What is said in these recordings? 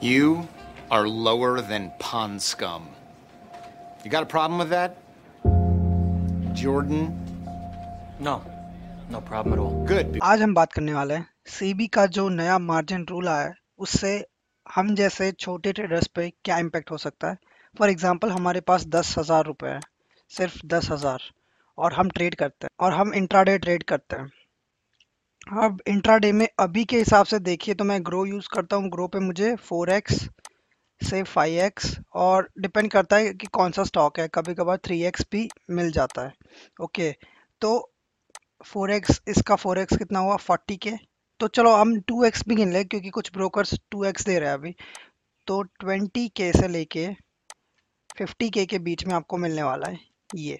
You are lower than pond scum. You got a problem with that, Jordan? No problem at all. Good. आज हम बात करने वाले हैं सेबी का जो नया मार्जिन रूल आया है उससे हम जैसे छोटे ट्रेडर्स पे क्या इम्पैक्ट हो सकता है। फॉर एग्जांपल हमारे पास 10,000 रुपये है, सिर्फ 10,000, और हम ट्रेड करते हैं और हम इंट्राडे ट्रेड करते हैं। अब इंट्राडे में अभी के हिसाब से देखिए तो मैं ग्रो यूज़ करता हूँ। ग्रो पे मुझे 4x से 5x और डिपेंड करता है कि कौन सा स्टॉक है, कभी कभार 3x भी मिल जाता है। ओके, तो 4x, इसका 4x कितना हुआ, 40K। तो चलो हम 2x भी गिन लें क्योंकि कुछ ब्रोकर्स 2x दे रहे हैं अभी। तो 20K से लेके 50K के बीच में आपको मिलने वाला है ये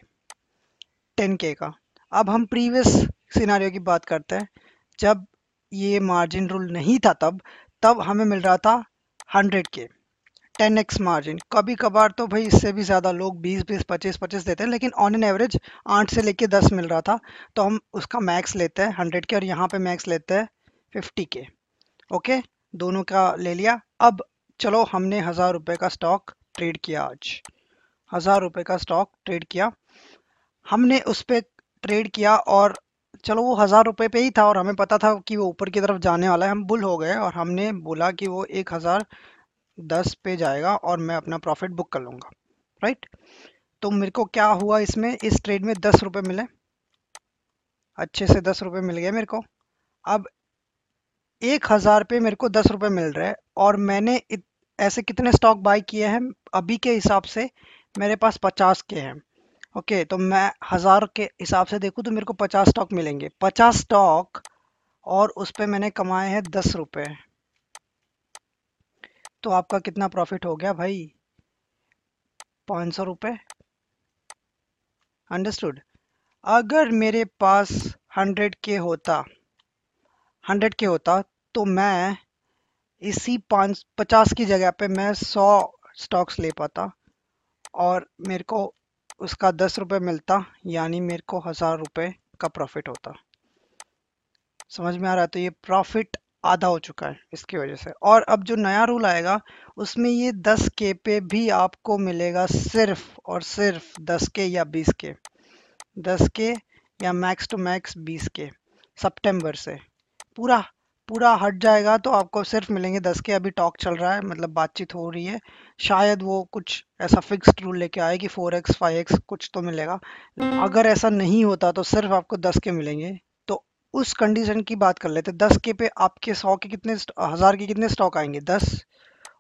10K का। अब हम प्रीवियस सिनारियो की बात करते हैं, जब ये मार्जिन रूल नहीं था तब हमें मिल रहा था 100K 10x मार्जिन। कभी कभार तो भाई इससे भी ज़्यादा लोग 20-25 देते हैं, लेकिन ऑन एन एवरेज 8 से लेके 10 मिल रहा था। तो हम उसका मैक्स लेते हैं 100K और यहाँ पे मैक्स लेते हैं 50K। ओके, दोनों का ले लिया। अब चलो हमने 1,000 रुपये का स्टॉक ट्रेड किया, आज 1,000 रुपये का स्टॉक ट्रेड किया हमने, उस पर ट्रेड किया। और चलो वो 1,000 रुपये पे ही था और हमें पता था कि वो ऊपर की तरफ जाने वाला है। हम बुल हो गए और हमने बोला कि वो 1,010 पे जाएगा और मैं अपना प्रॉफिट बुक कर लूँगा, राइट। तो मेरे को क्या हुआ इसमें, इस ट्रेड में 10 रुपये मिले, अच्छे से 10 रुपये मिल गए मेरे को। अब 1,000 पे मेरे को 10 रुपये मिल रहे हैं और मैंने ऐसे कितने स्टॉक बाई किए हैं, अभी के हिसाब से मेरे पास 50K हैं। ओके, तो मैं 1,000 के हिसाब से देखूँ तो मेरे को 50 स्टॉक मिलेंगे, 50 स्टॉक, और उस पर मैंने कमाए हैं 10 रुपये। तो आपका कितना प्रॉफिट हो गया भाई, 500 रुपये। अंडरस्टूड। अगर मेरे पास 100K होता तो मैं इसी 50 की जगह पे मैं 100 स्टॉक्स ले पाता और मेरे को उसका 10 रुपये मिलता, यानी मेरे को 1,000 रुपये का प्रॉफिट होता। समझ में आ रहा है? तो ये प्रॉफिट आधा हो चुका है इसकी वजह से। और अब जो नया रूल आएगा उसमें ये 10K पे भी आपको मिलेगा, सिर्फ और सिर्फ 10K या 20K, 10K या मैक्स टू मैक्स 20K। सितंबर से पूरा हट जाएगा तो आपको सिर्फ मिलेंगे 10K। अभी टॉक चल रहा है, मतलब बातचीत हो रही है, शायद वो कुछ ऐसा फिक्स्ड रूल लेके आए कि 4x 5x कुछ तो मिलेगा। अगर ऐसा नहीं होता तो सिर्फ आपको 10K मिलेंगे। उस कंडीशन की बात कर लेते, 10K पे आपके 1,000 के कितने स्टॉक आएंगे, 10,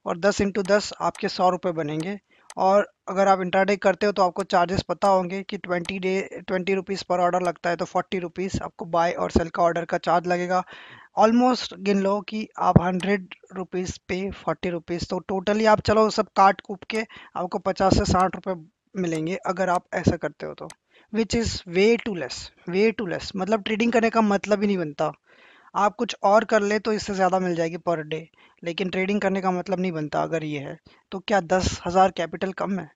और 10 × 10 आपके 100 रुपये बनेंगे। और अगर आप इंट्राडे करते हो तो आपको चार्जेस पता होंगे कि 20 रुपीज़ पर ऑर्डर लगता है, तो 40 रुपीज़ आपको बाय और सेल का ऑर्डर का चार्ज लगेगा। ऑलमोस्ट गिन लो कि आप 100 रुपीज़ पे 40 रुपीज़, तो टोटली आप चलो सब काट कूट के आपको 50 से 60 रुपये मिलेंगे अगर आप ऐसा करते हो तो, which is way too less. मतलब ट्रेडिंग करने का मतलब ही नहीं बनता। आप कुछ और कर ले तो इससे ज़्यादा मिल जाएगी पर डे, लेकिन ट्रेडिंग करने का मतलब नहीं बनता अगर ये है तो। क्या 10,000 कैपिटल कम है?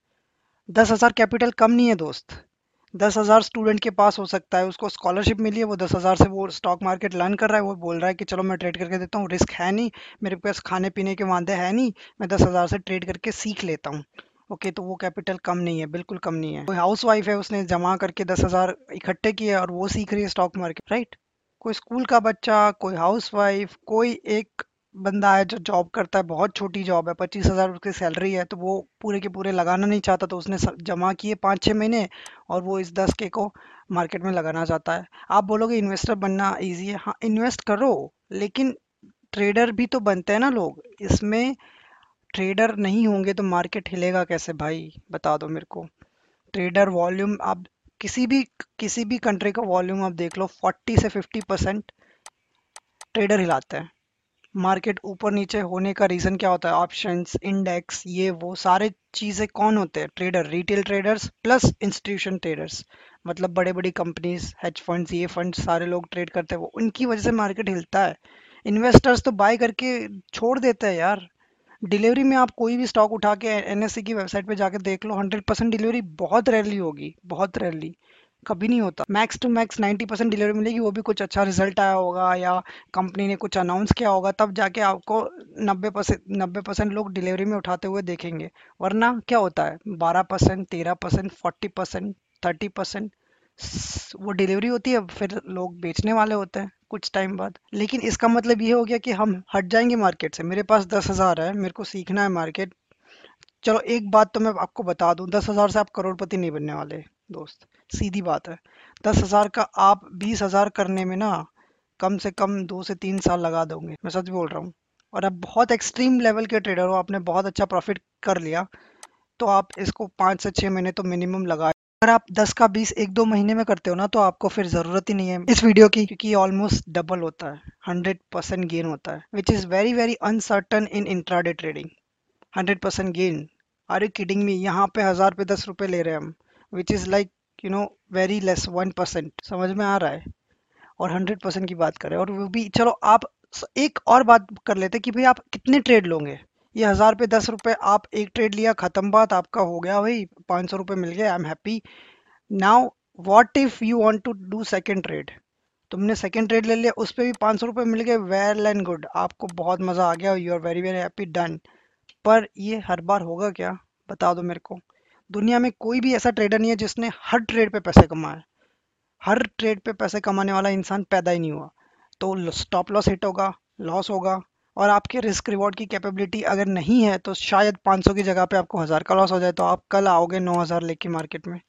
10,000 कैपिटल कम नहीं है दोस्त। 10,000 स्टूडेंट के पास हो सकता है, उसको स्कॉलरशिप मिली है, वो 10,000 से वो स्टॉक मार्केट लर्न कर रहा है, वो बोल रहा है कि चलो मैं ट्रेड करके देता हूँ, रिस्क है नहीं, मेरे पास खाने पीने के वादे है नहीं, मैं 10,000 से ट्रेड करके सीख लेता हूँ। ओके, तो वो कैपिटल कम नहीं है, बिल्कुल कम नहीं है। कोई हाउस वाइफ है, उसने जमा करके 10,000 इकट्ठे किए और वो सीख रही है स्टॉक मार्केट, राइट। कोई स्कूल का बच्चा, कोई हाउस वाइफ, कोई एक बंदा है जो जॉब करता है, बहुत छोटी जॉब है, 25,000 उसकी सैलरी है, तो वो पूरे के पूरे लगाना नहीं चाहता, तो उसने जमा किए 5-6 महीने और वो इस 10K को मार्केट में लगाना चाहता है। आप बोलोगे इन्वेस्टर बनना ईजी है, हाँ इन्वेस्ट करो, लेकिन ट्रेडर भी तो बनते हैं ना लोग। इसमें ट्रेडर नहीं होंगे तो मार्केट हिलेगा कैसे भाई, बता दो मेरे को। ट्रेडर वॉल्यूम, आप किसी भी कंट्री का वॉल्यूम आप देख लो, 40 से 50% ट्रेडर हिलाते हैं। मार्केट ऊपर नीचे होने का रीज़न क्या होता है, ऑप्शंस, इंडेक्स, ये वो सारे चीज़ें कौन होते हैं, trader. Retail traders plus institution traders, मतलब बड़े बड़ी कंपनीज, हेज फंड्स, ये फंड्स, सारे लोग ट्रेड करते हैं, वो उनकी वजह से मार्केट हिलता है। इन्वेस्टर्स तो बाय करके छोड़ देते हैं यार। डिलीवरी में आप कोई भी स्टॉक उठा के एनएससी की वेबसाइट पे जाके देख लो, 100% डिलीवरी बहुत रेयरली होगी, बहुत रेयरली। कभी नहीं होता। मैक्स टू मैक्स 90% डिलीवरी मिलेगी, वो भी कुछ अच्छा रिजल्ट आया होगा या कंपनी ने कुछ अनाउंस किया होगा, तब जाके आपको 90% लोग डिलीवरी में उठाते हुए देखेंगे। वरना क्या होता है 12%, 13%, 40%, 30% वो डिलीवरी होती है, फिर लोग बेचने वाले होते हैं कुछ टाइम बाद। लेकिन इसका मतलब ये हो गया कि हम हट जाएंगे मार्केट से। मेरे पास 10,000 है, मेरे को सीखना है मार्केट। चलो एक बात तो मैं आपको बता दूं, 10,000 से आप करोड़पति नहीं बनने वाले दोस्त, सीधी बात है। 10,000 का आप 20,000 करने में ना कम से कम 2 से 3 साल लगा दोगे, मैं सच बोल रहा हूँ। और आप बहुत एक्सट्रीम लेवल के ट्रेडर हो, आपने बहुत अच्छा प्रॉफिट कर लिया, तो आप इसको 5 से 6 महीने तो मिनिमम लगा। अगर आप 10 का 20 1-2 महीने में करते हो ना, तो आपको फिर जरूरत ही नहीं है इस वीडियो की, क्योंकि ऑलमोस्ट डबल होता है, 100% गेन होता है, which is very very uncertain in intraday trading. 100% gain, are you kidding me? यहाँ पे 1000 पे 10 रुपए ले रहे हैं हम, which is like you know very less, 1%। समझ में आ रहा है? और 100% की बात करें, और वो भी, चलो आप एक और बात कर लेते कि भाई आप कितने ट्रेड लोगे। ये 1000 पे 10 रुपए आप एक ट्रेड लिया, खत्म बात, आपका हो गया भाई, 500 रुपये मिल गए, I am happy. Now what if you want to do second trade? तुमने सेकंड ट्रेड ले लिया, उस पर भी 500 रुपये मिल गए, वेल एंड गुड, आपको बहुत मजा आ गया, you are very very happy, done. पर ये हर बार होगा क्या, बता दो मेरे को। दुनिया में कोई भी ऐसा ट्रेडर नहीं है जिसने हर ट्रेड पे पैसे कमाए। हर ट्रेड पे पैसे कमाने वाला इंसान पैदा ही नहीं हुआ। तो स्टॉप लॉस हिट होगा, लॉस होगा, और आपके रिस्क रिवॉर्ड की कैपेबिलिटी अगर नहीं है तो शायद 500 की जगह पे आपको 1000 का लॉस हो जाए, तो आप कल आओगे 9000 लेके मार्केट में,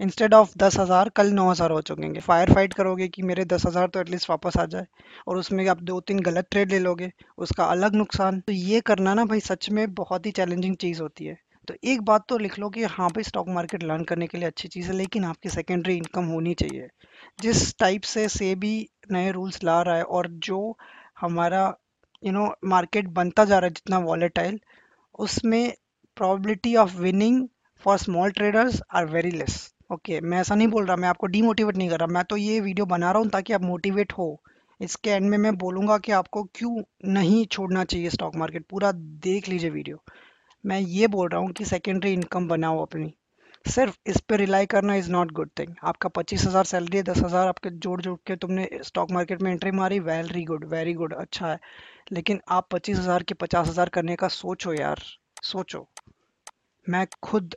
इंस्टेड ऑफ 10,000 कल 9000 हो चुकेंगे। फायर फाइट करोगे कि मेरे 10,000 तो एटलीस्ट वापस आ जाए, और उसमें आप 2-3 गलत ट्रेड ले लोगे, उसका अलग नुकसान। तो ये करना ना भाई सच में बहुत ही चैलेंजिंग चीज़ होती है। तो एक बात तो लिख लो कि हाँ भाई स्टॉक मार्केट लर्न करने के लिए अच्छी चीज़ है, लेकिन आपकी सेकेंडरी इनकम होनी चाहिए। जिस टाइप से सेबी नए रूल्स ला रहा है, और जो हमारा यू नो मार्केट बनता जा रहा है जितना वॉलेटाइल, उसमें probability of winning for small traders are very less. Okay, मैं ऐसा नहीं बोल रहा, मैं आपको डीमोटिवेट नहीं कर रहा, मैं तो ये वीडियो बना रहा हूँ ताकि आप मोटिवेट हो। इसके एंड में मैं बोलूँगा कि आपको क्यों नहीं छोड़ना चाहिए स्टॉक मार्केट, पूरा देख लीजिए वीडियो। मैं ये बोल रहा हूँ कि सेकेंडरी इनकम बनाओ अपनी, सिर्फ इस पे रिलाई करना इज़ नॉट गुड थिंग। आपका 25,000 सैलरी है, 10,000 आपके जोड़ के तुमने स्टॉक मार्केट में एंट्री मारी, वेरी गुड वेरी गुड, अच्छा है। लेकिन आप 25,000 के 50,000 करने का सोचो यार, सोचो। मैं खुद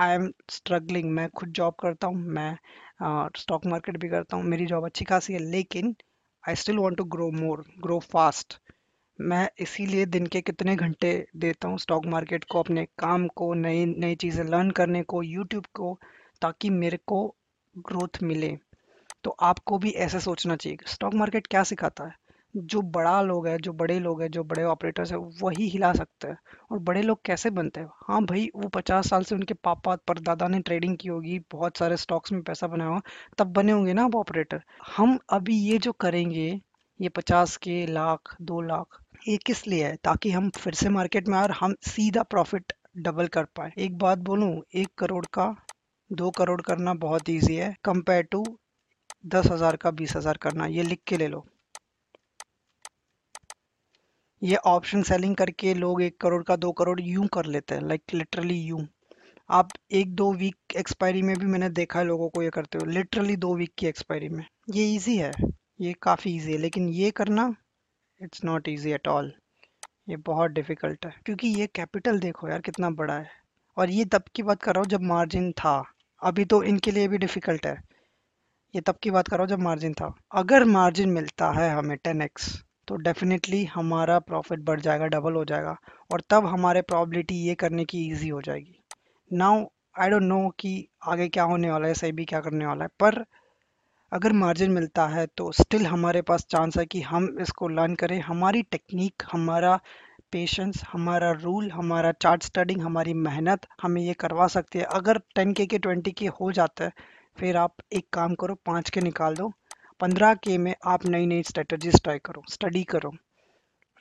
आई एम स्ट्रगलिंग, मैं खुद जॉब करता हूँ, मैं स्टॉक मार्केट भी करता हूँ, मेरी जॉब अच्छी खासी है, लेकिन I still want to grow more, grow fast. मैं इसीलिए दिन के कितने घंटे देता हूँ स्टॉक मार्केट को, अपने काम को, नई नई चीज़ें लर्न करने को, यूट्यूब को, ताकि मेरे को ग्रोथ मिले। तो आपको भी ऐसे सोचना चाहिए। स्टॉक मार्केट क्या सिखाता है? जो बड़ा लोग है, जो बड़े लोग हैं, जो बड़े ऑपरेटर्स हैं, वही हिला सकते हैं। और बड़े लोग कैसे बनते हैं? हाँ भाई, वो 50 साल से उनके पापा परदादा ने ट्रेडिंग की होगी, बहुत सारे स्टॉक्स में पैसा बनाया होगा, तब बने होंगे ना वो ऑपरेटर। हम अभी ये जो करेंगे, ये 50 के 1 लाख 2 लाख, ये किस लिए है? ताकि हम फिर से मार्केट में आए और हम सीधा प्रॉफिट डबल कर पाए। एक बात बोलूँ, 1 करोड़ का 2 करोड़ करना बहुत ईजी है कंपेयर टू 10,000 का 20,000 करना। ये लिख के ले लो। ये ऑप्शन सेलिंग करके लोग 1 करोड़ का 2 करोड़ यूं कर लेते हैं, लाइक लिटरली यूं। आप 1-2 वीक एक्सपायरी में भी मैंने देखा है लोगों को ये करते हो, लिटरली 2 वीक की एक्सपायरी में। ये इजी है, ये काफ़ी इजी है, लेकिन ये करना it's not easy at all, ये बहुत डिफ़िकल्ट है। क्योंकि ये कैपिटल देखो यार कितना बड़ा है, और ये तब की बात कर रहा हूँ जब मार्जिन था, अभी तो इनके लिए भी डिफ़िकल्ट है। ये तब की बात कर रहा हूँ जब मार्जिन था। अगर मार्जिन मिलता है हमें 10x, तो डेफिनेटली हमारा प्रॉफिट बढ़ जाएगा, डबल हो जाएगा, और तब हमारे प्रॉबिलिटी ये करने की ईजी हो जाएगी। नाउ आई डोंट नो कि आगे क्या होने वाला है, सेबी क्या करने वाला है, पर अगर मार्जिन मिलता है तो स्टिल हमारे पास चांस है कि हम इसको लर्न करें। हमारी टेक्निक, हमारा पेशेंस, हमारा रूल, हमारा चार्ट स्टडिंग, हमारी मेहनत हमें ये करवा सकती है। अगर 10K के 20K हो जाता है, फिर आप एक काम करो, 5K निकाल दो, 15K में आप नई नई स्ट्रेटजीज ट्राई करो, स्टडी करो,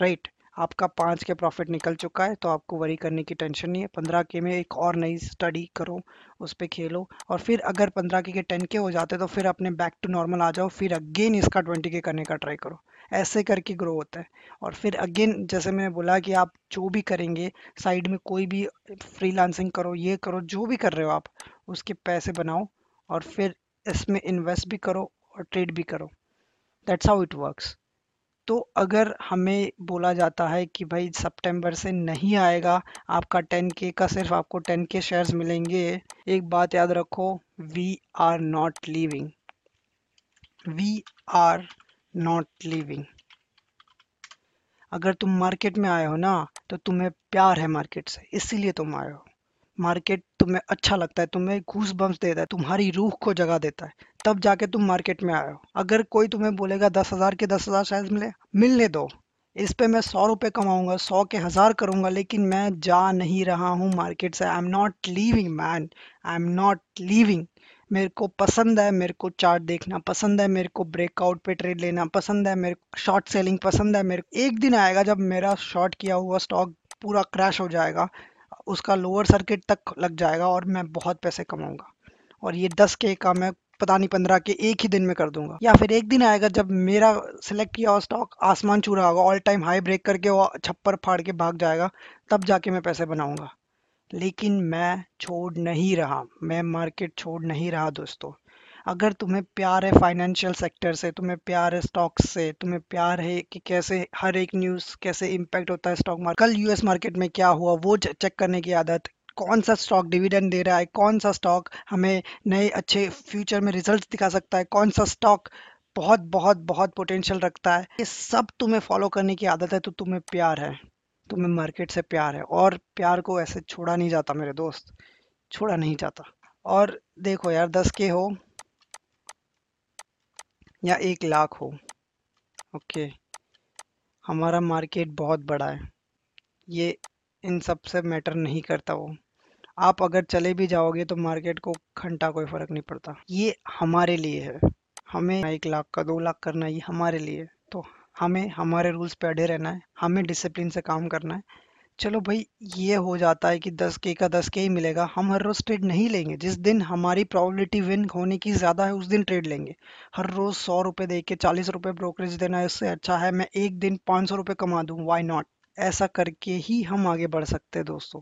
राइट। आपका 5K प्रॉफिट निकल चुका है, तो आपको वरी करने की टेंशन नहीं है। 15K में एक और नई स्टडी करो, उस पर खेलो, और फिर अगर 15K के 10K हो जाते तो फिर अपने बैक टू नॉर्मल आ जाओ, फिर अगेन इसका 20K करने का ट्राई करो। ऐसे करके ग्रो होता है। और फिर अगेन, जैसे मैंने बोला कि आप जो भी करेंगे साइड में, कोई भी फ्रीलांसिंग करो, ये करो, जो भी कर रहे हो आप, उसके पैसे बनाओ और फिर इसमें इन्वेस्ट भी करो और ट्रेड भी करो। That's how it works. तो अगर हमें बोला जाता है कि भाई सितंबर से नहीं आएगा आपका 10K का, सिर्फ आपको 10K शेयर्स मिलेंगे, एक बात याद रखो, we are not leaving, we are not leaving. अगर तुम मार्केट में आए हो ना तो तुम्हें प्यार है मार्केट से, इसीलिए तुम आए हो। मार्केट तुम्हें अच्छा लगता है, तुम्हें गूज़बम्प्स देता है, तुम्हारी रूह को जगा देता है, तब जाके तुम मार्केट में आए हो। अगर कोई तुम्हें बोलेगा 10,000 के 10,000 शायद मिलने दो, इस पे मैं 100 रुपये कमाऊंगा, 100 के 1000 करूंगा, लेकिन मैं जा नहीं रहा हूँ मार्केट से। I am not leaving man, I am not leaving. मेरे को पसंद है, मेरे को चार्ट देखना पसंद है, मेरे को ब्रेकआउट पे ट्रेड लेना पसंद है, मेरे को शॉर्ट सेलिंग पसंद है। मेरे को एक दिन आएगा जब मेरा शॉर्ट किया हुआ स्टॉक पूरा क्रैश हो जाएगा, उसका लोअर सर्किट तक लग जाएगा और मैं बहुत पैसे कमाऊंगा, और ये 10K का मैं पता नहीं 15K एक ही दिन में कर दूंगा। या फिर एक दिन आएगा जब मेरा सिलेक्ट किया हुआ स्टॉक आसमान छू रहा होगा, ऑल टाइम हाई ब्रेक करके वो छप्पर फाड़ के भाग जाएगा, तब जाके मैं पैसे बनाऊंगा। लेकिन मैं छोड़ नहीं रहा, मैं मार्केट छोड़ नहीं रहा दोस्तों। अगर तुम्हें प्यार है फाइनेंशियल सेक्टर से, तुम्हें प्यार है स्टॉक्स से, तुम्हें प्यार है कि कैसे हर एक न्यूज़ कैसे इम्पैक्ट होता है स्टॉक मार्केट, कल यूएस मार्केट में क्या हुआ वो चेक करने की आदत, कौन सा स्टॉक डिविडेंड दे रहा है, कौन सा स्टॉक हमें नए अच्छे फ्यूचर में रिजल्ट दिखा सकता है, कौन सा स्टॉक बहुत बहुत बहुत पोटेंशियल रखता है, ये सब तुम्हें फॉलो करने की आदत है तो तुम्हें प्यार है, तुम्हें मार्केट से प्यार है। और प्यार को ऐसे छोड़ा नहीं जाता मेरे दोस्त, छोड़ा नहीं जाता। और देखो यार, 10K हो या 1 लाख हो, ओके, हमारा मार्केट बहुत बड़ा है, ये इन सब से मैटर नहीं करता। वो आप अगर चले भी जाओगे तो मार्केट को घंटा कोई फ़र्क नहीं पड़ता। ये हमारे लिए है, हमें 1 लाख का 2 लाख करना ये हमारे लिए है, तो हमें हमारे रूल्स पे अड़े रहना है, हमें डिसिप्लिन से काम करना है। चलो भाई, ये हो जाता है कि 10K का 10K ही मिलेगा, हम हर रोज़ ट्रेड नहीं लेंगे। जिस दिन हमारी प्रॉबिलिटी विन होने की ज़्यादा है उस दिन ट्रेड लेंगे। हर रोज़ 100 रुपये दे के 40 रुपये ब्रोकरेज देना है, इससे अच्छा है मैं एक दिन 500 रुपये कमा दूँ, वाई नॉट। ऐसा करके ही हम आगे बढ़ सकते हैं दोस्तों।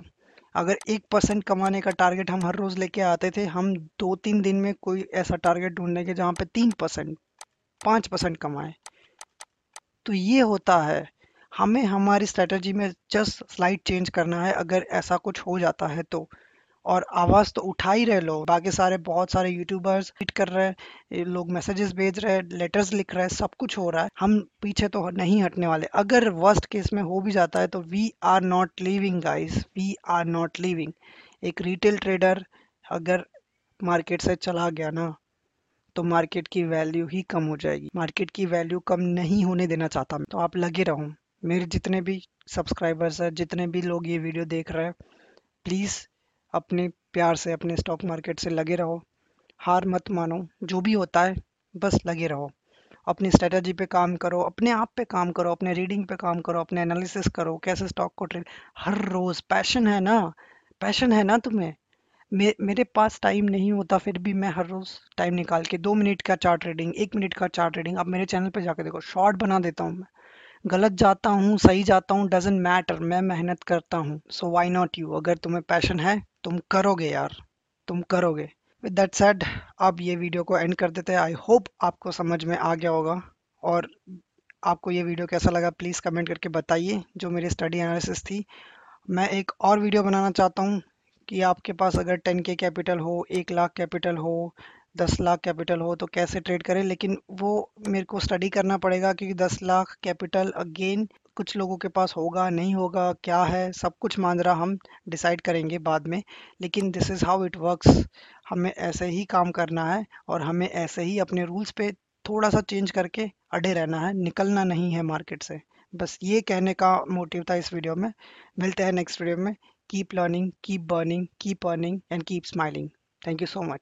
अगर 1% कमाने का टारगेट हम हर रोज़ लेके आते थे, हम 2-3 दिन में कोई ऐसा टारगेट ढूंढ लेंगे जहाँ पर 3%, 5% कमाएँ। तो ये होता है, हमें हमारी स्ट्रेटजी में जस्ट स्लाइड चेंज करना है अगर ऐसा कुछ हो जाता है तो। और आवाज़ तो उठा ही रहे लोग, बाकी सारे बहुत सारे यूट्यूबर्स ट्वीट कर रहे हैं, लोग मैसेजेस भेज रहे हैं, लेटर्स लिख रहे हैं, सब कुछ हो रहा है, हम पीछे तो नहीं हटने वाले। अगर वर्स्ट केस में हो भी जाता है तो we are not leaving guys, we are not leaving. एक रिटेल ट्रेडर अगर मार्केट से चला गया ना तो मार्केट की वैल्यू ही कम हो जाएगी। मार्केट की वैल्यू कम नहीं होने देना चाहता, तो आप लगे रहो। मेरे जितने भी सब्सक्राइबर्स हैं, जितने भी लोग ये वीडियो देख रहे हैं, प्लीज़ अपने प्यार से अपने स्टॉक मार्केट से लगे रहो, हार मत मानो, जो भी होता है बस लगे रहो, अपनी स्ट्रेटजी पे काम करो, अपने आप पे काम करो, अपने रीडिंग पे काम करो, अपने एनालिसिस करो कैसे स्टॉक को ट्रेड, हर रोज़। पैशन है ना, पैशन है ना तुम्हें। मेरे पास टाइम नहीं होता, फिर भी मैं हर रोज़ टाइम निकाल के 2 मिनट का चार्ट रीडिंग, 1 मिनट का चार्ट रीडिंग, आप मेरे चैनल पे जाके देखो, शॉर्ट बना देता हूँ मैं, गलत जाता हूँ सही जाता हूँ, डजेंट मैटर, मैं मेहनत करता हूँ। सो वाई नॉट यू, अगर तुम्हें पैशन है तुम करोगे यार, तुम करोगे। विद दैट सेड, अब ये वीडियो को एंड कर देते हैं। आई होप आपको समझ में आ गया होगा, और आपको ये वीडियो कैसा लगा प्लीज़ कमेंट करके बताइए। जो मेरी स्टडी एनालिसिस थी, मैं एक और वीडियो बनाना चाहता हूँ कि आपके पास अगर 10K कैपिटल हो, 1 लाख कैपिटल हो, 10 लाख कैपिटल हो तो कैसे ट्रेड करें, लेकिन वो मेरे को स्टडी करना पड़ेगा क्योंकि 10 लाख कैपिटल अगेन कुछ लोगों के पास होगा नहीं होगा, क्या है सब कुछ माजरा हम डिसाइड करेंगे बाद में। लेकिन this is how it works, हमें ऐसे ही काम करना है और हमें ऐसे ही अपने रूल्स पे थोड़ा सा चेंज करके अड़े रहना है, निकलना नहीं है मार्केट से। बस ये कहने का मोटिव था इस वीडियो में। मिलते हैं नेक्स्ट वीडियो में। Keep learning, keep burning, keep earning and keep smiling. Thank you so much.